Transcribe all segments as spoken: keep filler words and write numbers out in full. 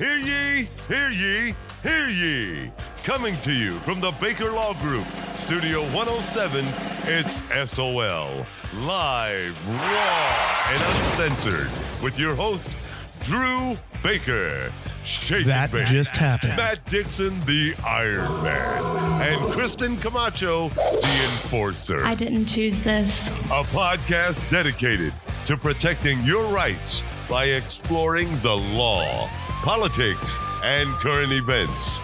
Hear ye, hear ye, hear ye. Coming to you from the Baker Law Group, Studio one oh seven, it's S O L. Live, raw, and uncensored with your host, Drew Baker. Shake that it, just happened. Matt Dixon, the Iron Man, and Kristen Camacho, the Enforcer. I didn't choose this. A podcast dedicated to protecting your rights by exploring the law, politics, and current events.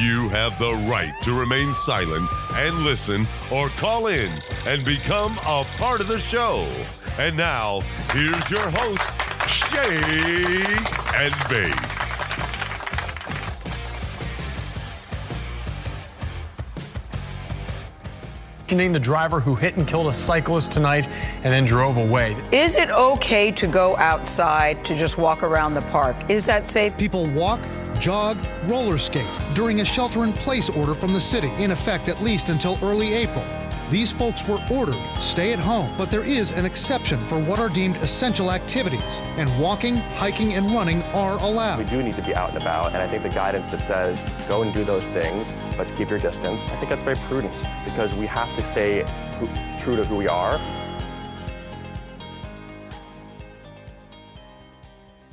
You have the right to remain silent and listen or call in and become a part of the show. And now, here's your host, Shake and Bake. The driver who hit and killed a cyclist tonight and then drove away. Is it okay to go outside to just walk around the park? Is that safe? People walk, jog, roller skate during a shelter-in-place order from the city, in effect at least until early April. These folks were ordered stay at home, but there is an exception for what are deemed essential activities, and walking, hiking, and running are allowed. We do need to be out and about, and I think the guidance that says go and do those things, but keep your distance, I think that's very prudent, because we have to stay true to who we are.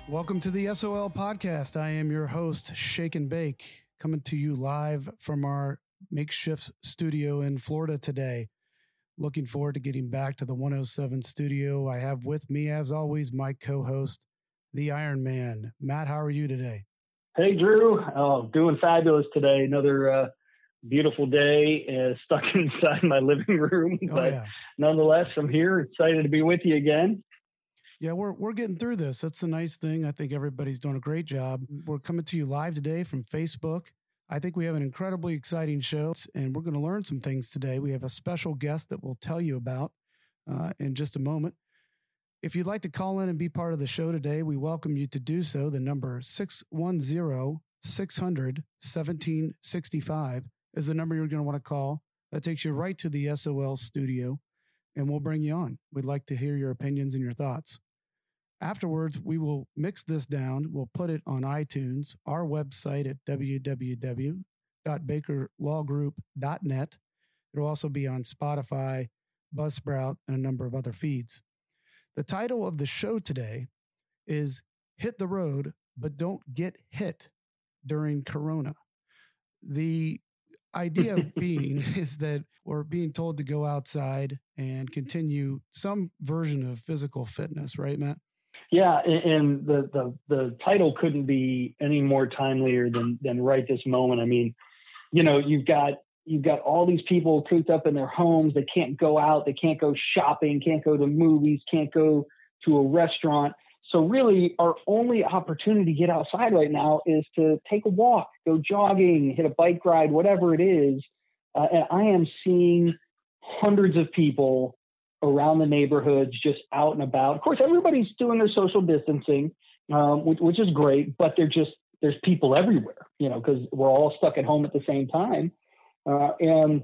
Welcome to the S O L podcast. I am your host, Shake and Bake, coming to you live from our makeshift studio in Florida today. Looking forward to getting back to the one oh seven studio. I have with me, as always, my co-host, the Iron Man. Matt, how are you today? Hey, Drew. Oh, doing fabulous today. Another uh, beautiful day, uh, stuck inside my living room. Oh, but yeah. Nonetheless, I'm here, excited to be with you again. Yeah, we're we're getting through this. That's the nice thing. I think everybody's doing a great job. We're coming to you live today from Facebook. I think we have an incredibly exciting show, and we're going to learn some things today. We have a special guest that we'll tell you about uh, in just a moment. If you'd like to call in and be part of the show today, we welcome you to do so. The number six one zero, six hundred, seventeen sixty-five is the number you're going to want to call. That takes you right to the S O L studio, and we'll bring you on. We'd like to hear your opinions and your thoughts. Afterwards, we will mix this down. We'll put it on iTunes, our website at w w w dot baker law group dot net. It'll also be on Spotify, Buzzsprout, and a number of other feeds. The title of the show today is Hit the Road, But Don't Get Hit During Corona. The idea being is that we're being told to go outside and continue some version of physical fitness, right, Matt? Yeah, and the, the, the title couldn't be any more timelier than than right this moment. I mean, you know, you've got you've got all these people cooped up in their homes. They can't go out. They can't go shopping, can't go to movies, can't go to a restaurant. So really our only opportunity to get outside right now is to take a walk, go jogging, hit a bike ride, whatever it is. Uh, and I am seeing hundreds of people around the neighborhoods, just out and about. Of course, everybody's doing their social distancing, um, which, which is great, but they're just, there's people everywhere, you know, because we're all stuck at home at the same time. Uh, and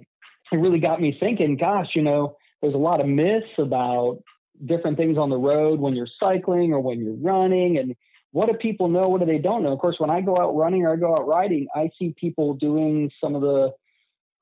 it really got me thinking, gosh, you know, there's a lot of myths about different things on the road when you're cycling or when you're running. And what do people know? What do they don't know? Of course, when I go out running or I go out riding, I see people doing some of the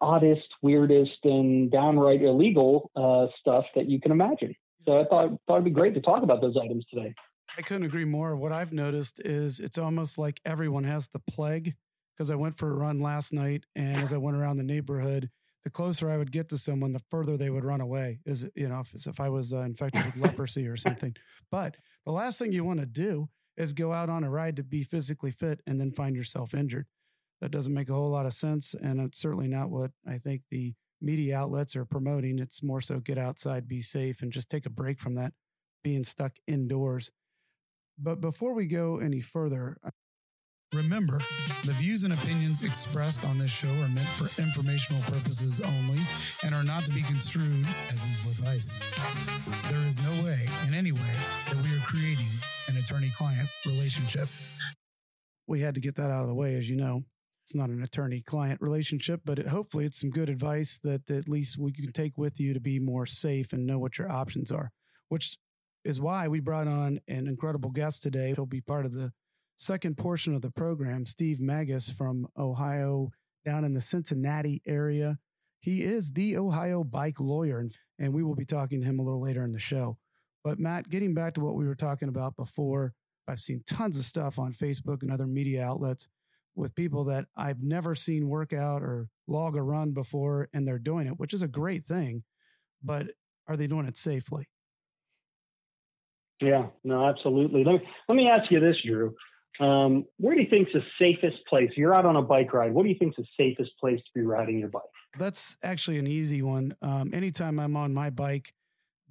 oddest, weirdest, and downright illegal uh, stuff that you can imagine. So I thought, thought it'd be great to talk about those items today. I couldn't agree more. What I've noticed is it's almost like everyone has the plague, because I went for a run last night, and as I went around the neighborhood, the closer I would get to someone, the further they would run away, is, you know, if, if I was uh, infected with leprosy or something. But the last thing you want to do is go out on a ride to be physically fit and then find yourself injured. That doesn't make a whole lot of sense, and it's certainly not what I think the media outlets are promoting. It's more so get outside, be safe, and just take a break from that being stuck indoors. But before we go any further, remember, the views and opinions expressed on this show are meant for informational purposes only and are not to be construed as legal advice. There is no way, in any way, that we are creating an attorney-client relationship. We had to get that out of the way, as you know. It's not an attorney-client relationship, but it, hopefully it's some good advice that at least we can take with you to be more safe and know what your options are, which is why we brought on an incredible guest today. He'll be part of the second portion of the program, Steve Magas from Ohio, down in the Cincinnati area. He is the Ohio bike lawyer, and we will be talking to him a little later in the show. But Matt, getting back to what we were talking about before, I've seen tons of stuff on Facebook and other media outlets with people that I've never seen work out or log a run before, and they're doing it, which is a great thing, but are they doing it safely? Yeah, no, absolutely. Let me, let me ask you this, Drew. Um, where do you think's the safest place? You're out on a bike ride. What do you think's the safest place to be riding your bike? That's actually an easy one. Um, anytime I'm on my bike,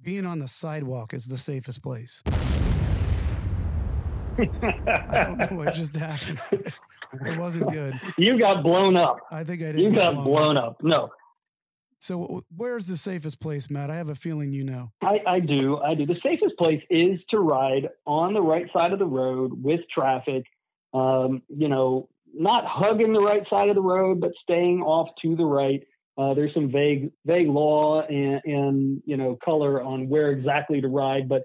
being on the sidewalk is the safest place. I don't know what just happened. It wasn't good. You got blown up. I think I did. You got blown up. No. So where's the safest place, Matt? I have a feeling you know. I, I do. I do. The safest place is to ride on the right side of the road with traffic, um, you know, not hugging the right side of the road, but staying off to the right. Uh, there's some vague, vague law and, and, you know, color on where exactly to ride, but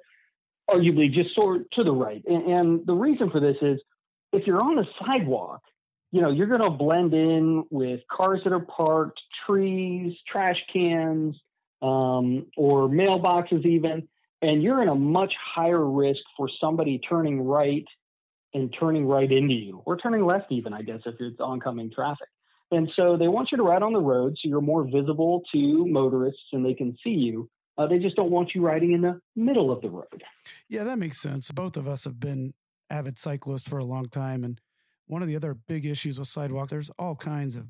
arguably just sort to the right. And, and the reason for this is if you're on the sidewalk, you know, you're going to blend in with cars that are parked, trees, trash cans, um, or mailboxes even, and you're in a much higher risk for somebody turning right and turning right into you, or turning left even, I guess, if it's oncoming traffic. And so they want you to ride on the road so you're more visible to motorists and they can see you. Uh, they just don't want you riding in the middle of the road. Yeah, that makes sense. Both of us have been avid cyclists for a long time, and one of the other big issues with sidewalk, there's all kinds of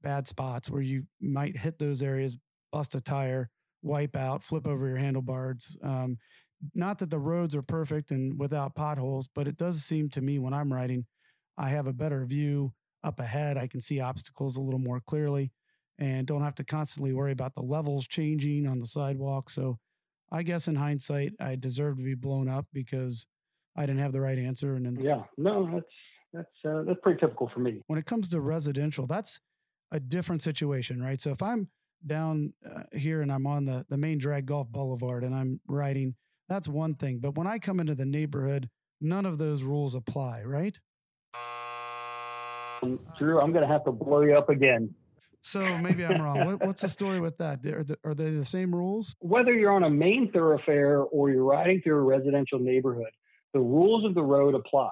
bad spots where you might hit those areas, bust a tire, wipe out, flip over your handlebars. Um, not that the roads are perfect and without potholes, but it does seem to me when I'm riding, I have a better view up ahead. I can see obstacles a little more clearly and don't have to constantly worry about the levels changing on the sidewalk. So I guess in hindsight, I deserve to be blown up because I didn't have the right answer. And then yeah, no, that's, That's uh, that's pretty typical for me. When it comes to residential, that's a different situation, right? So if I'm down uh, here and I'm on the, the main drag golf boulevard and I'm riding, that's one thing. But when I come into the neighborhood, none of those rules apply, right? Um, Drew, I'm going to have to blow you up again. So maybe I'm wrong. What, what's the story with that? Are, the, are they the same rules? Whether you're on a main thoroughfare or you're riding through a residential neighborhood, the rules of the road apply.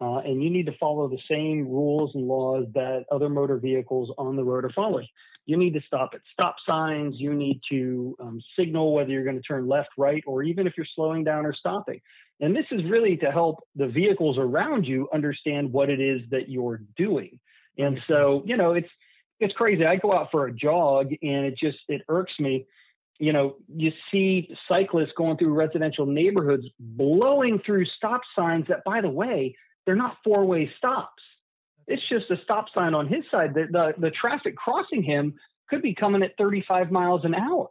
Uh, and you need to follow the same rules and laws that other motor vehicles on the road are following. You need to stop at stop signs. You need to um, signal whether you're going to turn left, right, or even if you're slowing down or stopping. And this is really to help the vehicles around you understand what it is that you're doing. And so, sense. you know, it's it's crazy. I go out for a jog, and it just it irks me. You know, you see cyclists going through residential neighborhoods, blowing through stop signs that, by the way, they're not four-way stops. It's just a stop sign on his side. The, the, the traffic crossing him could be coming at thirty-five miles an hour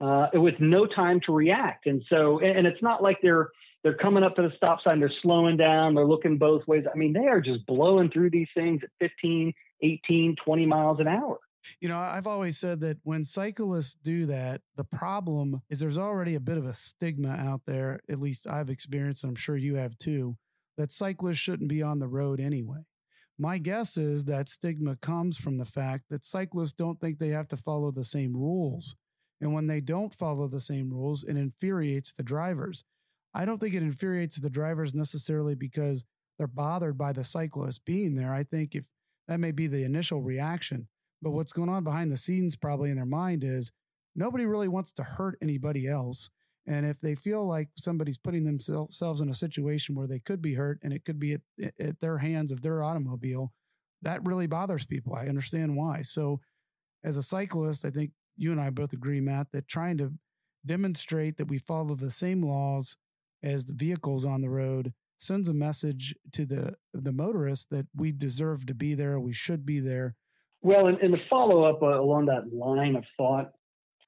uh, with no time to react. And so, and it's not like they're they're coming up to the stop sign, they're slowing down, they're looking both ways. I mean, they are just blowing through these things at fifteen, eighteen, twenty miles an hour. You know, I've always said that when cyclists do that, the problem is there's already a bit of a stigma out there, at least I've experienced, and I'm sure you have too, that cyclists shouldn't be on the road anyway. My guess is that stigma comes from the fact that cyclists don't think they have to follow the same rules. And when they don't follow the same rules, it infuriates the drivers. I don't think it infuriates the drivers necessarily because they're bothered by the cyclist being there. I think if that may be the initial reaction, but what's going on behind the scenes probably in their mind is nobody really wants to hurt anybody else. And if they feel like somebody's putting themselves in a situation where they could be hurt and it could be at, at their hands of their automobile, that really bothers people. I understand why. So as a cyclist, I think you and I both agree, Matt, that trying to demonstrate that we follow the same laws as the vehicles on the road sends a message to the, the motorist that we deserve to be there, we should be there. Well, and, and the follow-up uh, along that line of thought,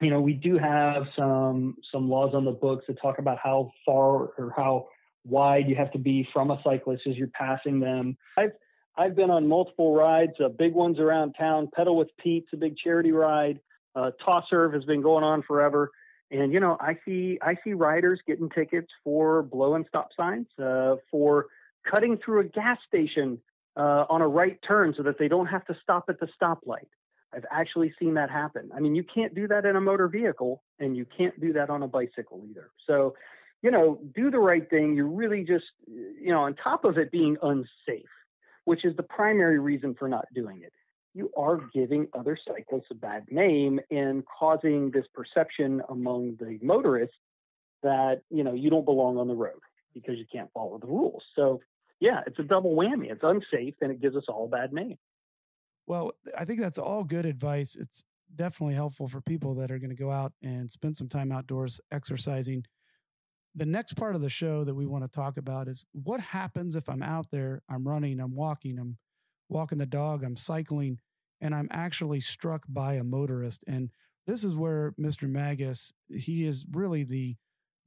you know, we do have some some laws on the books that talk about how far or how wide you have to be from a cyclist as you're passing them. I've I've been on multiple rides, uh, big ones around town. Pedal with Pete's a big charity ride. Uh, Toss Serve has been going on forever, and you know, I see I see riders getting tickets for blowing stop signs, uh, for cutting through a gas station uh, on a right turn so that they don't have to stop at the stoplight. I've actually seen that happen. I mean, you can't do that in a motor vehicle, and you can't do that on a bicycle either. So, you know, do the right thing. You're really just, you know, on top of it being unsafe, which is the primary reason for not doing it, you are giving other cyclists a bad name and causing this perception among the motorists that, you know, you don't belong on the road because you can't follow the rules. So, yeah, it's a double whammy. It's unsafe, and it gives us all a bad name. Well, I think that's all good advice. It's definitely helpful for people that are going to go out and spend some time outdoors exercising. The next part of the show that we want to talk about is what happens if I'm out there, I'm running, I'm walking, I'm walking the dog, I'm cycling, and I'm actually struck by a motorist. And this is where Mister Magas, he is really the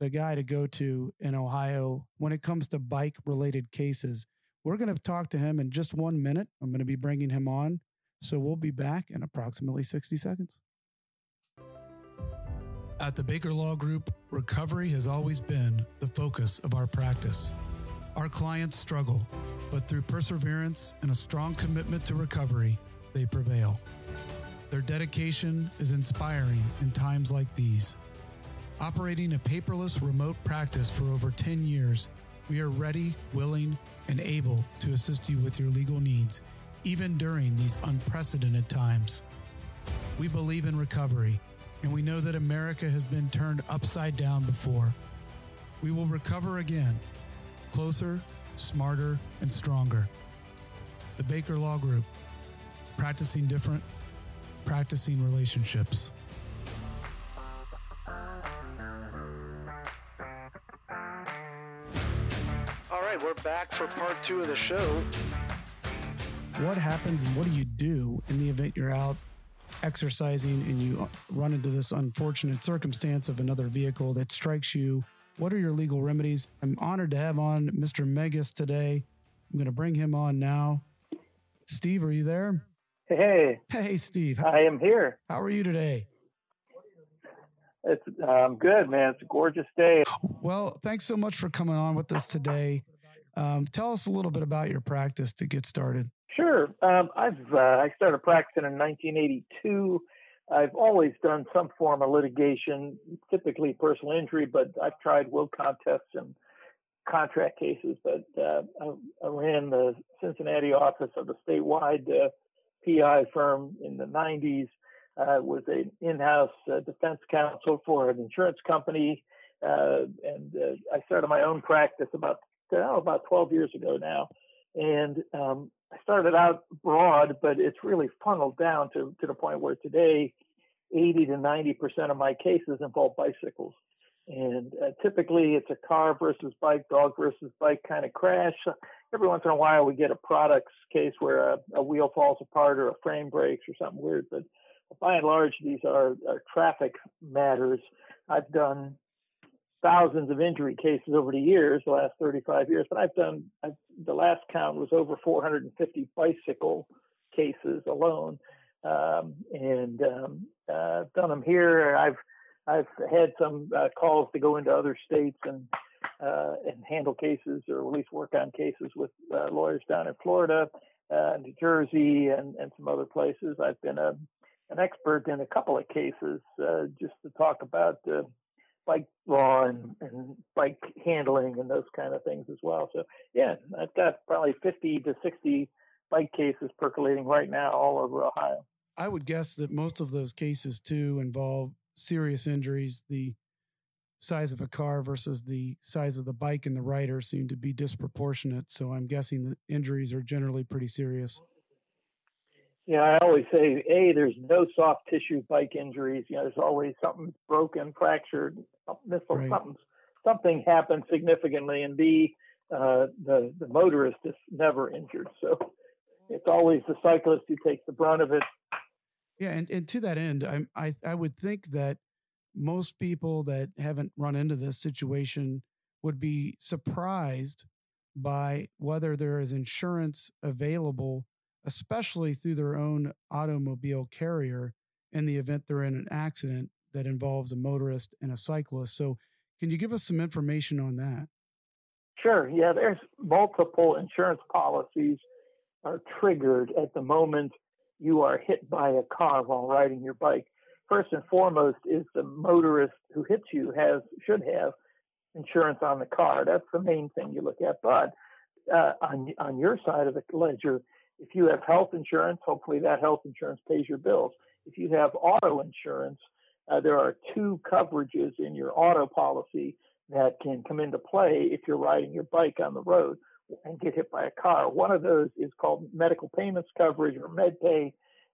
the guy to go to in Ohio when it comes to bike-related cases. We're going to talk to him in just one minute. I'm going to be bringing him on. So we'll be back in approximately sixty seconds. At the Baker Law Group, recovery has always been the focus of our practice. Our clients struggle, but through perseverance and a strong commitment to recovery, they prevail. Their dedication is inspiring in times like these. Operating a paperless remote practice for over ten years, we are ready, willing, and able to assist you with your legal needs, even during these unprecedented times. We believe in recovery, and we know that America has been turned upside down before. We will recover again, closer, smarter, and stronger. The Baker Law Group, practicing different, practicing relationships. We're back for part two of the show. What happens and what do you do in the event you're out exercising and you run into this unfortunate circumstance of another vehicle that strikes you? What are your legal remedies? I'm honored to have on Mister Magas today. I'm going to bring him on now. Steve, are you there? Hey. Hey, Steve. I am here. How are you today? It's um, good, man. It's a gorgeous day. Well, thanks so much for coming on with us today. Um, tell us a little bit about your practice to get started. Sure. Um, I've uh, I started practicing in nineteen eighty-two. I've always done some form of litigation, typically personal injury, but I've tried will contests and contract cases. But uh, I, I ran the Cincinnati office of the statewide uh, P I firm in the nineties. I uh, was an in-house uh, defense counsel for an insurance company, uh, and uh, I started my own practice about Oh, about twelve years ago now. And um, I started out broad, but it's really funneled down to, to the point where today, eighty to ninety percent of my cases involve bicycles. And uh, typically it's a car versus bike, dog versus bike kind of crash. Every once in a while we get a products case where a, a wheel falls apart or a frame breaks or something weird. But by and large, these are, are traffic matters. I've done thousands of injury cases over the years, the last thirty-five years, but I've done, I've, the last count was over four hundred fifty bicycle cases alone. Um, and um, uh, I've done them here. I've, I've had some uh, calls to go into other states and, uh, and handle cases, or at least work on cases with uh, lawyers down in Florida, uh, New Jersey, and, and some other places. I've been a, an expert in a couple of cases uh, just to talk about uh, bike law and, and bike handling and those kind of things as well. So yeah, I've got probably fifty to sixty bike cases percolating right now all over Ohio. I would guess that most of those cases too involve serious injuries. The size of a car versus the size of the bike and the rider seem to be disproportionate. So I'm guessing the injuries are generally pretty serious. Yeah, I always say, A, there's no soft tissue bike injuries. You know, there's always something broken, fractured, right. something, something happened significantly. And B, uh, the, the motorist is never injured. So it's always the cyclist who takes the brunt of it. Yeah, and, and to that end, I, I I would think that most people that haven't run into this situation would be surprised by whether there is insurance available, especially through their own automobile carrier in the event they're in an accident that involves a motorist and a cyclist. So can you give us some information on that? Sure. Yeah, there's multiple insurance policies are triggered at the moment you are hit by a car while riding your bike. First and foremost is the motorist who hits you has should have insurance on the car. That's the main thing you look at. But uh, on on your side of the ledger, if you have health insurance, hopefully that health insurance pays your bills. If you have auto insurance, uh, there are two coverages in your auto policy that can come into play if you're riding your bike on the road and get hit by a car. One of those is called medical payments coverage or MedPay.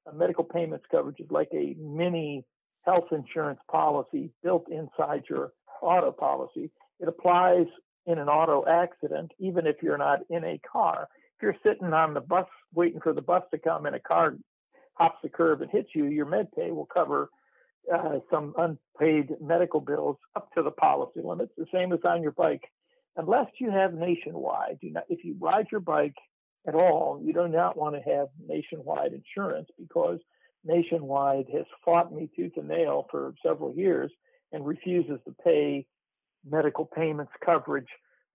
Uh, medical payments coverage is like a mini health insurance policy built inside your auto policy. It applies in an auto accident, even if you're not in a car. If you're sitting on the bus waiting for the bus to come and a car hops the curb and hits you, your MedPay will cover uh, some unpaid medical bills up to the policy limits, the same as on your bike. Unless you have Nationwide, you know, if you ride your bike at all, you do not want to have Nationwide insurance because Nationwide has fought me tooth and nail for several years and refuses to pay medical payments coverage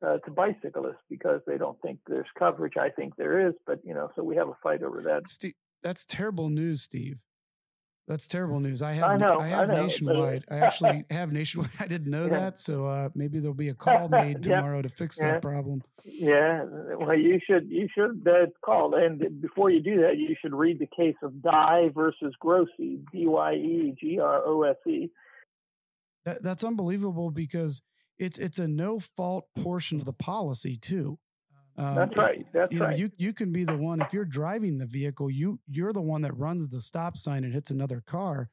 uh, to bicyclists because they don't think there's coverage. I think there is, but, you know, so we have a fight over that. Steve, that's terrible news, Steve. That's terrible news. I have, I know, I have I know, Nationwide. I actually have Nationwide. I didn't know yeah. that, so uh, maybe there'll be a call made tomorrow yeah. to fix yeah. that problem. Yeah, well, you should you should uh, call. And before you do that, you should read the case of Dye versus Grossi, D Y E G R O S E. That, that's unbelievable because it's it's a no-fault portion of the policy, too. Um, that's right. That's you know, right. You you can be the one if you're driving the vehicle. You you're the one that runs the stop sign and hits another car.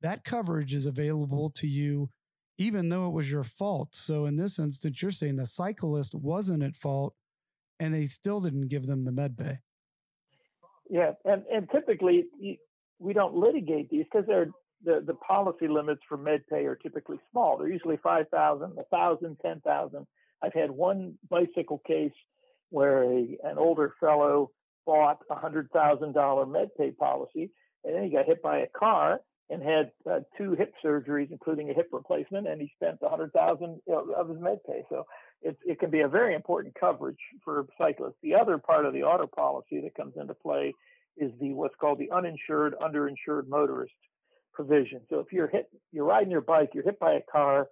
That coverage is available to you, even though it was your fault. So in this instance, you're saying the cyclist wasn't at fault, and they still didn't give them the MedPay. Yeah, and and typically we don't litigate these because they're the the policy limits for MedPay are typically small. They're usually five thousand, a thousand, ten thousand. I've had one bicycle case where a, an older fellow bought a one hundred thousand dollars MedPay policy, and then he got hit by a car and had uh, two hip surgeries, including a hip replacement, and he spent one hundred thousand dollars of his MedPay. So it, it can be a very important coverage for cyclists. The other part of the auto policy that comes into play is the what's called the uninsured, underinsured motorist provision. So if you're hit, you're riding your bike, you're hit by a car,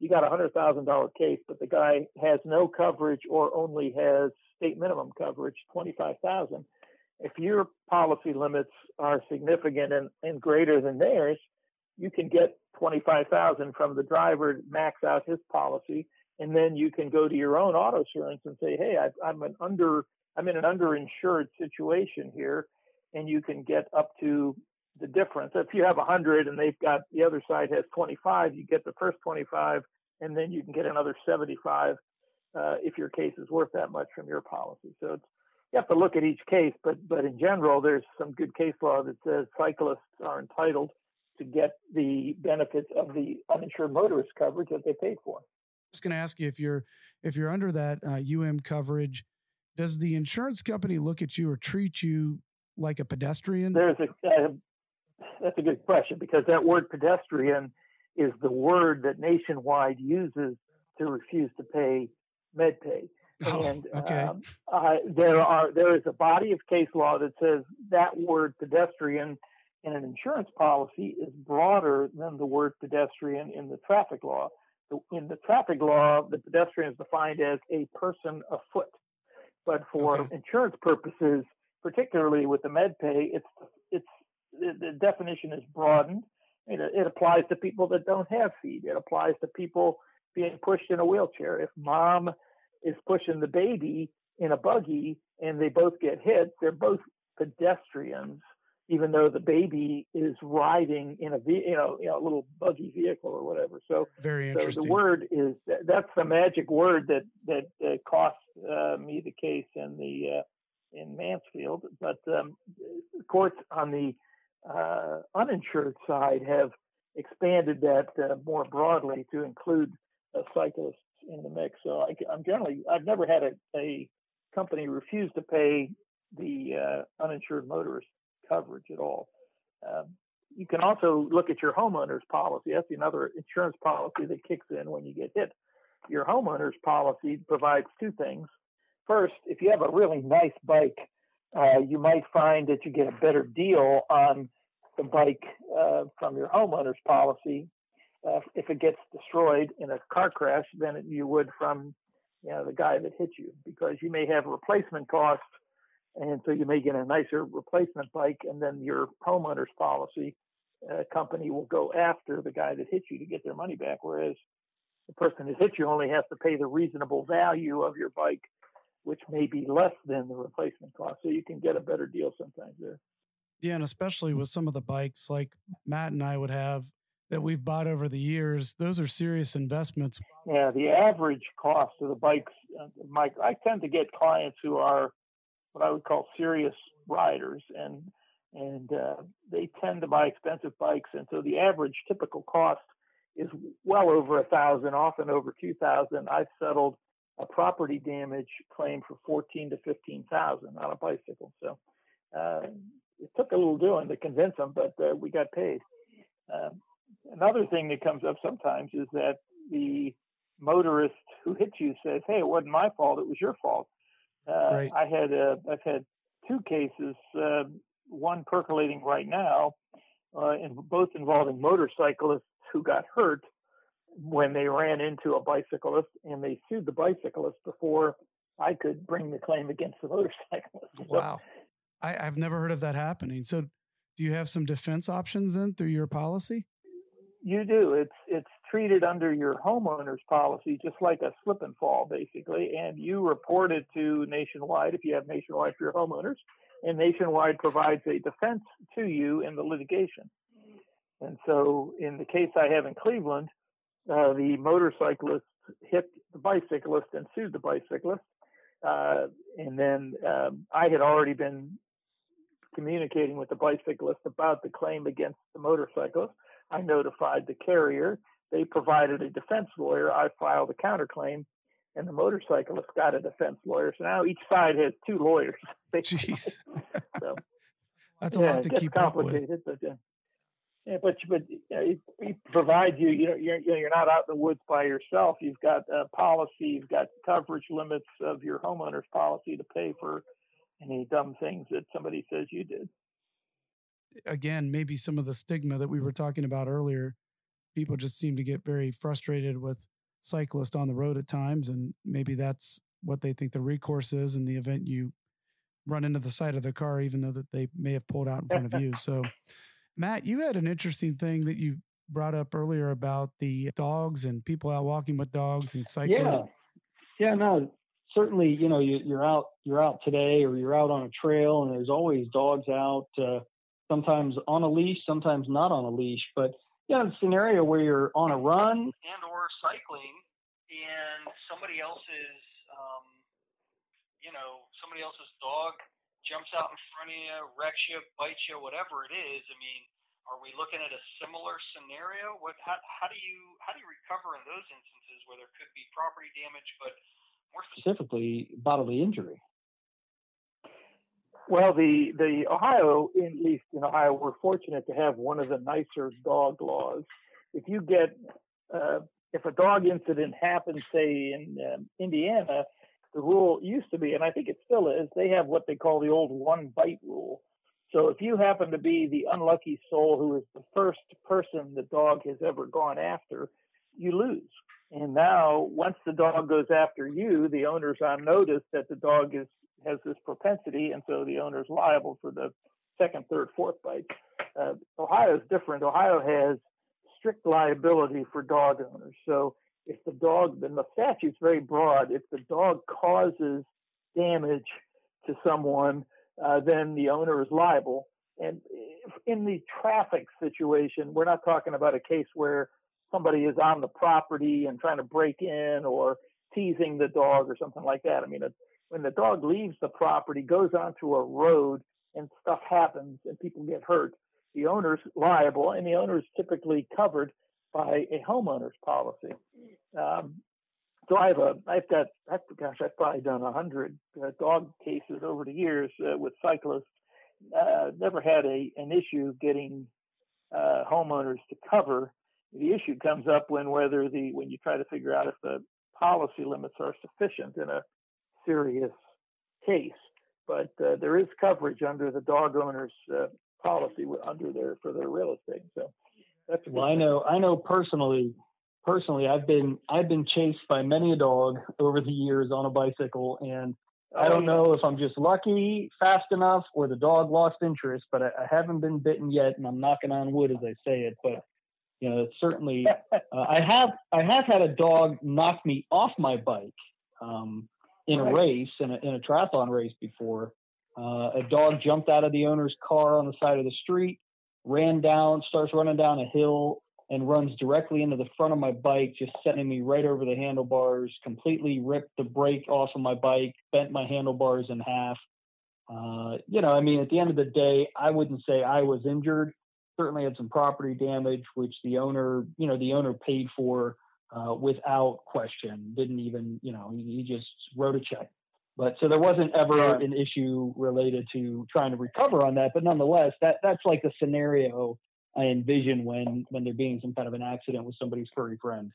you got a one hundred thousand dollars case, but the guy has no coverage or only has state minimum coverage, twenty-five thousand dollars. If your policy limits are significant and, and greater than theirs, you can get twenty-five thousand dollars from the driver to max out his policy, and then you can go to your own auto insurance and say, hey, I, I'm an under, I'm in an underinsured situation here, and you can get up to the difference. If you have one hundred and they've got the other side has twenty-five, you get the first twenty-five, and then you can get another seventy-five uh, if your case is worth that much from your policy. So it's, you have to look at each case, but but in general, there's some good case law that says cyclists are entitled to get the benefits of the uninsured motorist coverage that they paid for. I was going to ask you if you're if you're under that uh, U M coverage, does the insurance company look at you or treat you like a pedestrian? There's a uh, That's a good question because that word pedestrian is the word that Nationwide uses to refuse to pay MedPay. Oh, and okay. um, uh, there are there is a body of case law that says that word pedestrian in an insurance policy is broader than the word pedestrian in the traffic law. In the traffic law, the pedestrian is defined as a person afoot. But for okay. insurance purposes, particularly with the MedPay, it's it's the definition is broadened. It, it applies to people that don't have feet. It applies to people being pushed in a wheelchair. If mom is pushing the baby in a buggy and they both get hit, they're both pedestrians, even though the baby is riding in a you know, you know a little buggy vehicle or whatever. So, Very interesting. So the word is that's the magic word that that uh, cost uh, me the case in the uh, in Mansfield, but um, courts on the Uh, uninsured side have expanded that uh, more broadly to include uh, cyclists in the mix. So I, I'm generally, I've never had a, a company refuse to pay the uh, uninsured motorist coverage at all. Um, you can also look at your homeowner's policy. That's another insurance policy that kicks in when you get hit your homeowner's policy provides two things. First, if you have a really nice bike, uh, you might find that you get a better deal on the bike uh, from your homeowner's policy uh, if it gets destroyed in a car crash than you would from you know, the guy that hit you, because you may have replacement costs, and so you may get a nicer replacement bike, and then your homeowner's policy uh, company will go after the guy that hit you to get their money back, whereas the person that hit you only has to pay the reasonable value of your bike, which may be less than the replacement cost. So you can get a better deal sometimes there. Yeah, and especially with some of the bikes like Matt and I would have that we've bought over the years, those are serious investments. Yeah, the average cost of the bikes, Mike, I tend to get clients who are what I would call serious riders, and and uh, they tend to buy expensive bikes, and so the average typical cost is well over a thousand, often over two thousand. I've settled a property damage claim for fourteen to fifteen thousand on a bicycle. So uh, it took a little doing to convince them, but uh, we got paid. Um, another thing that comes up sometimes is that the motorist who hit you says, "Hey, it wasn't my fault; it was your fault." Uh, right. I had a, I've had two cases, uh, one percolating right now, uh, and both involving motorcyclists who got hurt when they ran into a bicyclist, and they sued the bicyclist before I could bring the claim against the motorcyclist. Wow. I, I've never heard of that happening. So do you have some defense options then through your policy? You do. It's, it's treated under your homeowner's policy, just like a slip and fall, basically. And you report it to Nationwide, if you have Nationwide for your homeowners, and Nationwide provides a defense to you in the litigation. And so in the case I have in Cleveland, uh, the motorcyclist hit the bicyclist and sued the bicyclist. Uh, and then um, I had already been communicating with the bicyclist about the claim against the motorcyclist. I notified the carrier. They provided a defense lawyer. I filed a counterclaim, and the motorcyclist got a defense lawyer. So now each side has two lawyers. Jeez. So, that's a yeah, lot to keep up with. But, uh, yeah, but, but you know, it, it provides you, you know, you're, you're not out in the woods by yourself. You've got a policy. You've got coverage limits of your homeowner's policy to pay for any dumb things that somebody says you did. Again, maybe some of the stigma that we were talking about earlier. People just seem to get very frustrated with cyclists on the road at times, and maybe that's what they think the recourse is in the event you run into the side of their car, even though that they may have pulled out in front of you. So, Matt, you had an interesting thing that you brought up earlier about the dogs and people out walking with dogs and cyclists. Yeah, yeah, no, certainly, you know, you, you're out, you're out today, or you're out on a trail, and there's always dogs out, uh, sometimes on a leash, sometimes not on a leash, but yeah, the scenario where you're on a run and or cycling, and somebody else's, um, you know, somebody else's dog jumps out in front of you, wrecks you, bites you, whatever it is. I mean, are we looking at a similar scenario? What? How, how do you how do you recover in those instances where there could be property damage, but more specifically bodily injury? Well, the, the Ohio, at least in Ohio, we're fortunate to have one of the nicer dog laws. If you get, uh, if a dog incident happens, say in um, Indiana, the rule used to be, and I think it still is, they have what they call the old one bite rule. So if you happen to be the unlucky soul who is the first person the dog has ever gone after, you lose. And now once the dog goes after you, the owner's on notice that the dog is has this propensity, and so the owner's liable for the second, third, fourth bite. Uh, Ohio's different. Ohio has strict liability for dog owners. So if the dog, then the statute's very broad. If the dog causes damage to someone, uh, then the owner is liable. And in the traffic situation, we're not talking about a case where somebody is on the property and trying to break in or teasing the dog or something like that. I mean, it's when the dog leaves the property, goes onto a road, and stuff happens and people get hurt, the owner's liable, and the owner is typically covered by a homeowner's policy. Um, so I have a, I've got, I've, gosh, I've probably done a hundred uh, dog cases over the years uh, with cyclists. Uh, never had a an issue getting uh, homeowners to cover. The issue comes up when whether the when you try to figure out if the policy limits are sufficient in a serious case. But uh, there is coverage under the dog owners' uh, policy under their for their real estate. So that's well. I know. I know personally. Personally, I've been I've been chased by many a dog over the years on a bicycle, and I don't know if I'm just lucky, fast enough, or the dog lost interest. But I, I haven't been bitten yet, and I'm knocking on wood as I say it. But you know, it's certainly uh, I have I have had a dog knock me off my bike. Um, in a race, in a, in a triathlon race before, uh, a dog jumped out of the owner's car on the side of the street, ran down, starts running down a hill, and runs directly into the front of my bike, just sending me right over the handlebars, completely ripped the brake off of my bike, bent my handlebars in half. Uh, you know, I mean, at the end of the day, I wouldn't say I was injured. Certainly had some property damage, which the owner, you know, the owner paid for, Uh, without question, didn't even, you know, he, he just wrote a check. But so there wasn't ever yeah. an issue related to trying to recover on that. But nonetheless, that that's like the scenario I envision when, when there being some kind of an accident with somebody's furry friend.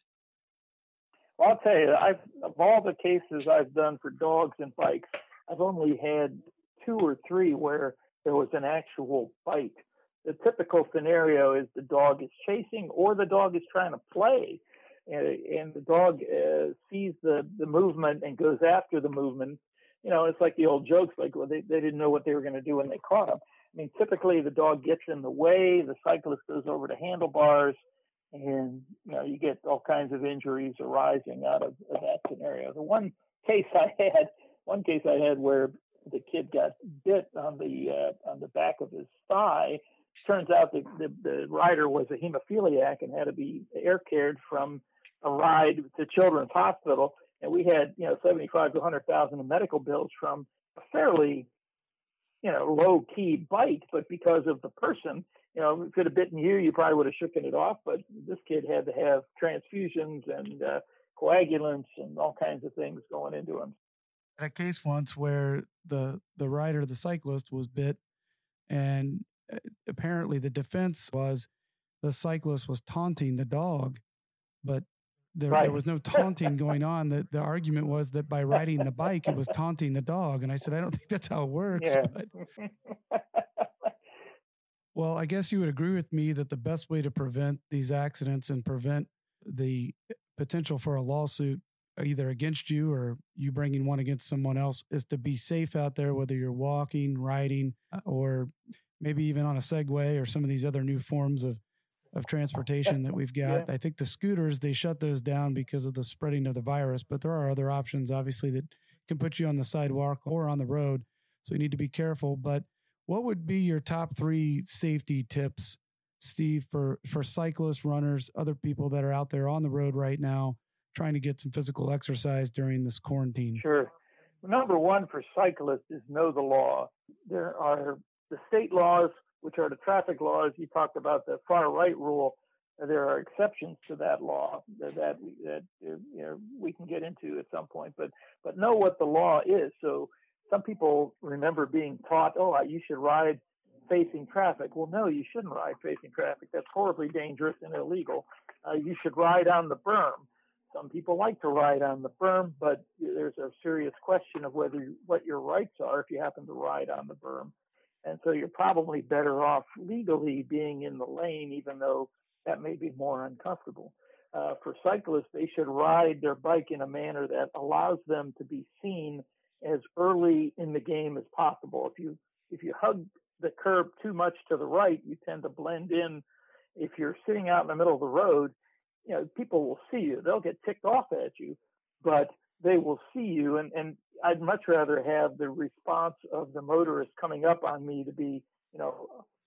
Well, I'll tell you, I've, of all the cases I've done for dogs and bikes, I've only had two or three where there was an actual bite. The typical scenario is the dog is chasing or the dog is trying to play. And the dog uh, sees the, the movement and goes after the movement. You know, it's like the old jokes, like, well, they, they didn't know what they were going to do when they caught him. I mean, typically the dog gets in the way, the cyclist goes over to handlebars, and, you know, you get all kinds of injuries arising out of, of that scenario. The one case I had, one case I had where the kid got bit on the uh, on the back of his thigh. Turns out that the, the rider was a hemophiliac and had to be air cared from a ride to Children's Hospital, and we had, you know, seventy-five to a hundred thousand in medical bills from a fairly, you know, low-key bite. But because of the person, you know, if it could have bitten you, you probably would have shooken it off. But this kid had to have transfusions and uh, coagulants and all kinds of things going into him. I had a case once where the the rider, the cyclist, was bit, and apparently the defense was the cyclist was taunting the dog, but There, right. there was no taunting going on. The, the argument was that by riding the bike, it was taunting the dog. And I said, I don't think that's how it works. Yeah. But... Well, I guess you would agree with me that the best way to prevent these accidents and prevent the potential for a lawsuit, either against you or you bringing one against someone else, is to be safe out there, whether you're walking, riding, or maybe even on a Segway or some of these other new forms of of transportation that we've got. Yeah. I think the scooters, they shut those down because of the spreading of the virus, but there are other options, obviously, that can put you on the sidewalk or on the road. So you need to be careful. But what would be your top three safety tips, Steve, for, for cyclists, runners, other people that are out there on the road right now trying to get some physical exercise during this quarantine? Sure. Number one for cyclists is know the law. There are the state laws, which are the traffic laws. You talked about the far right rule. There are exceptions to that law that that you know, we can get into at some point. But but know what the law is. So some people remember being taught, oh, you should ride facing traffic. Well, no, you shouldn't ride facing traffic. That's horribly dangerous and illegal. Uh, you should ride on the berm. Some people like to ride on the berm, but there's a serious question of whether what your rights are if you happen to ride on the berm. And so you're probably better off legally being in the lane, even though that may be more uncomfortable. Uh, for cyclists, they should ride their bike in a manner that allows them to be seen as early in the game as possible. If you if you hug the curb too much to the right, you tend to blend in. If you're sitting out in the middle of the road, you know, people will see you. They'll get ticked off at you, but they will see you. And, and I'd much rather have the response of the motorist coming up on me to be, you know,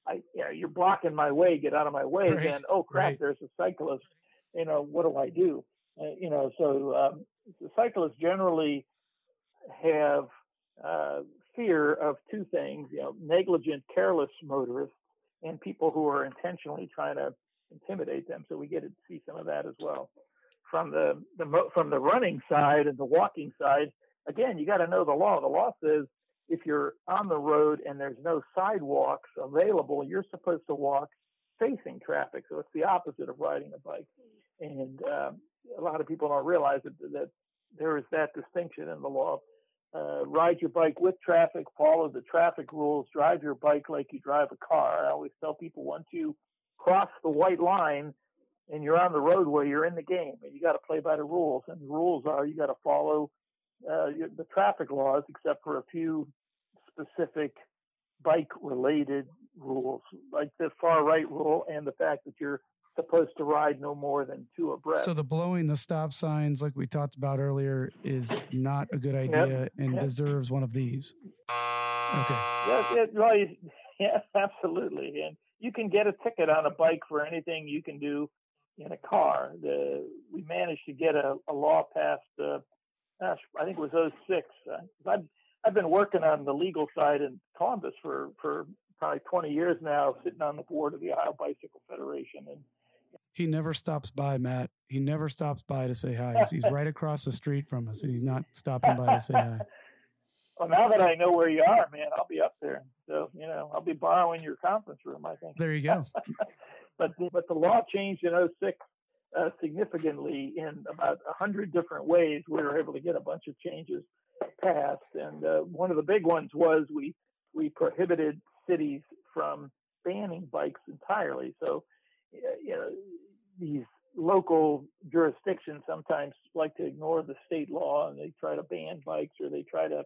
I, you know you're blocking my way, get out of my way, right. than, oh, crap, right. there's a cyclist, you know, what do I do? Uh, you know, so um, the cyclists generally have uh, fear of two things, you know, negligent, careless motorists and people who are intentionally trying to intimidate them. So we get to see some of that as well. From the, the from the running side and the walking side, again, you got to know the law. The law says if you're on the road and there's no sidewalks available, you're supposed to walk facing traffic. So it's the opposite of riding a bike. And um, a lot of people don't realize that, that there is that distinction in the law. Uh, ride your bike with traffic, follow the traffic rules, drive your bike like you drive a car. I always tell people, once you cross the white line and you're on the roadway, you're in the game, and you got to play by the rules. And the rules are you got to follow uh, the traffic laws, except for a few specific bike-related rules, like the far-right rule and the fact that you're supposed to ride no more than two abreast. So the blowing the stop signs, like we talked about earlier, is not a good idea yep. and yep. deserves one of these. Okay. Yeah, yeah, yeah, absolutely. And you can get a ticket on a bike for anything you can do in a car. The, we managed to get a, a law passed, uh, gosh, I think it was oh six. Uh, I've, I've been working on the legal side in Columbus for, for probably twenty years now, sitting on the board of the Ohio Bicycle Federation. And he never stops by, Matt. He never stops by to say hi. He's right across the street from us, and he's not stopping by to say hi. Well, now that I know where you are, man, I'll be up there. So, you know, I'll be borrowing your conference room, I think. There you go. but, the, but the law changed in oh six uh, significantly in about one hundred different ways. We were able to get a bunch of changes passed. And uh, one of the big ones was we, we prohibited cities from banning bikes entirely. So, you know, these local jurisdictions sometimes like to ignore the state law, and they try to ban bikes, or they try to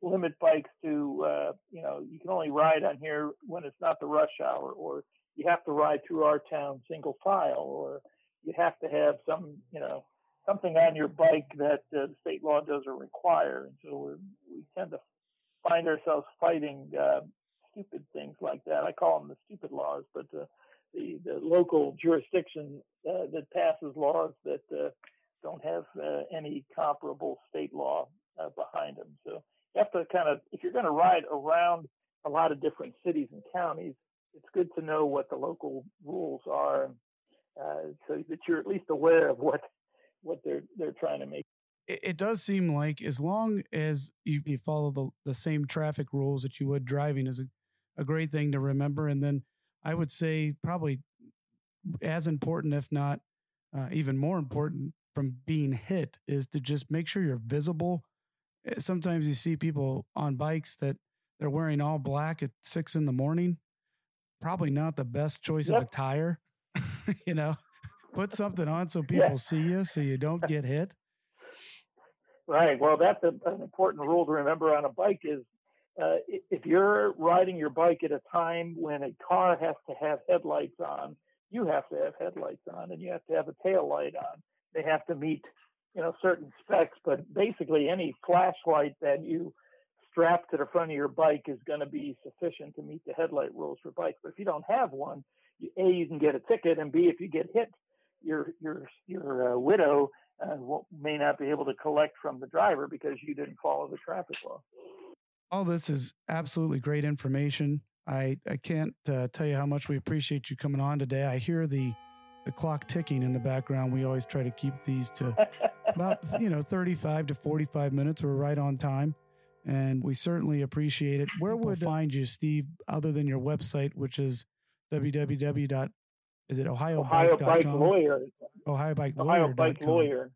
limit bikes to, uh, you know, you can only ride on here when it's not the rush hour, or you have to ride through our town single file, or you have to have some, you know, something on your bike that uh, the state law doesn't require. And so we're, we tend to find ourselves fighting uh, stupid things like that. I call them the stupid laws, but uh, The, the local jurisdiction uh, that passes laws that uh, don't have uh, any comparable state law uh, behind them. So you have to kind of, if you're going to ride around a lot of different cities and counties, it's good to know what the local rules are, uh, so that you're at least aware of what what they're they're trying to make. It, it does seem like as long as you, you follow the, the same traffic rules that you would driving is a, a great thing to remember, and then I would say probably as important, if not uh, even more important from being hit, is to just make sure you're visible. Sometimes you see people on bikes that they're wearing all black at six in the morning. Probably not the best choice yep. of attire, you know, put something on so people yeah. see you, so you don't get hit. Right. Well, that's a, an important rule to remember on a bike is, Uh, if you're riding your bike at a time when a car has to have headlights on, you have to have headlights on, and you have to have a tail light on. They have to meet, you know, certain specs, but basically any flashlight that you strap to the front of your bike is going to be sufficient to meet the headlight rules for bikes. But if you don't have one, you, A, you can get a ticket, and B, if you get hit, your your your uh, widow uh, may not be able to collect from the driver because you didn't follow the traffic law. All this is absolutely great information. I, I can't uh, tell you how much we appreciate you coming on today. I hear the, the clock ticking in the background. We always try to keep these to about, you know, thirty-five to forty-five minutes. We're right on time, and we certainly appreciate it. Where would people find you, Steve, other than your website, which is www. Is it ohio bike dot com? Ohio Bike Lawyer. Ohio Bike Lawyer. Ohio Bike Lawyer.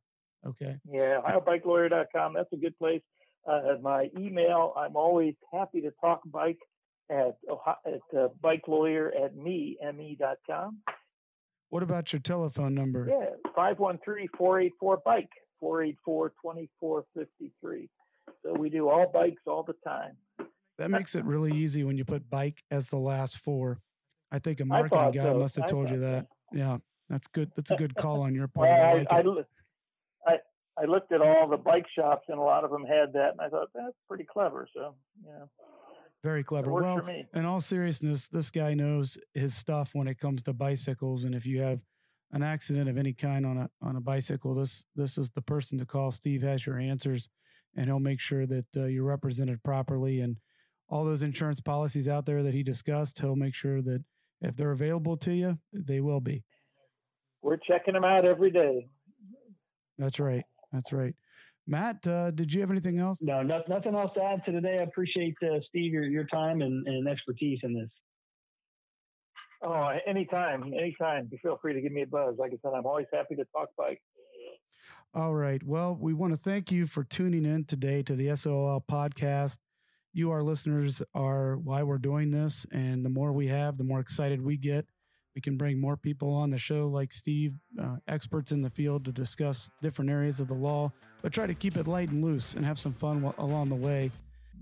Okay. Yeah, ohio bike lawyer dot com. That's a good place. Uh, my email, I'm always happy to talk bike at, at uh, bikelawyer at me, M E dot com. What about your telephone number? Yeah, five one three, four eight four, bike, four eight four, two four five three. So we do all bikes all the time. That makes it really easy when you put bike as the last four. I think a marketing guy so. must have told you that. So. Yeah, that's good. That's a good call on your part. I, I, like I, it. I, I I looked at all the bike shops, and a lot of them had that, and I thought, that's pretty clever. So, you know. Very clever. Well, in all seriousness, this guy knows his stuff when it comes to bicycles, and if you have an accident of any kind on a on a bicycle, this this is the person to call. Steve has your answers, and he'll make sure that uh, you're represented properly, and all those insurance policies out there that he discussed, he'll make sure that if they're available to you, they will be. We're checking them out every day. That's right. That's right. Matt, uh, did you have anything else? No, no, nothing else to add to today. I appreciate, uh, Steve, your, your time and, and expertise in this. Oh, anytime, anytime. Feel free to give me a buzz. Like I said, I'm always happy to talk bike. All right. Well, we want to thank you for tuning in today to the S O L podcast. You, our listeners, are why we're doing this. And the more we have, the more excited we get. We can bring more people on the show like Steve, uh, experts in the field to discuss different areas of the law, but try to keep it light and loose and have some fun w- along the way.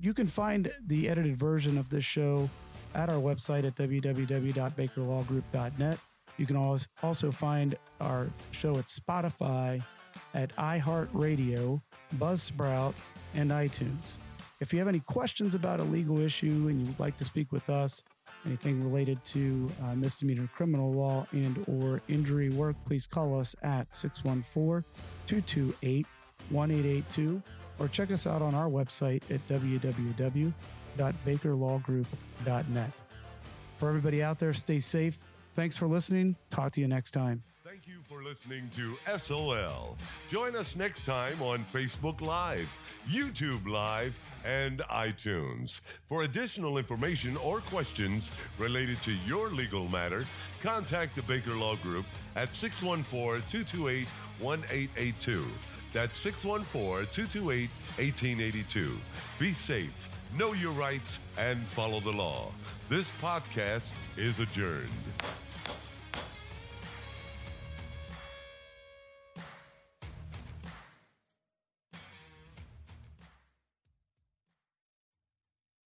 You can find the edited version of this show at our website at w w w dot baker law group dot net. You can always also find our show at Spotify, at iHeartRadio, Buzzsprout, and iTunes. If you have any questions about a legal issue and you'd like to speak with us, anything related to uh, misdemeanor criminal law and or injury work, please call us at six one four, two two eight, one eight eight two or check us out on our website at w w w dot baker law group dot net. For everybody out there, stay safe. Thanks for listening. Talk to you next time. Thank you for listening to S O L. Join us next time on Facebook Live, YouTube Live, and iTunes. For additional information or questions related to your legal matter, contact the Baker Law Group at six one four, two two eight, one eight eight two. That's six one four, two two eight, one eight eight two. Be safe, know your rights, and follow the law. This podcast is adjourned.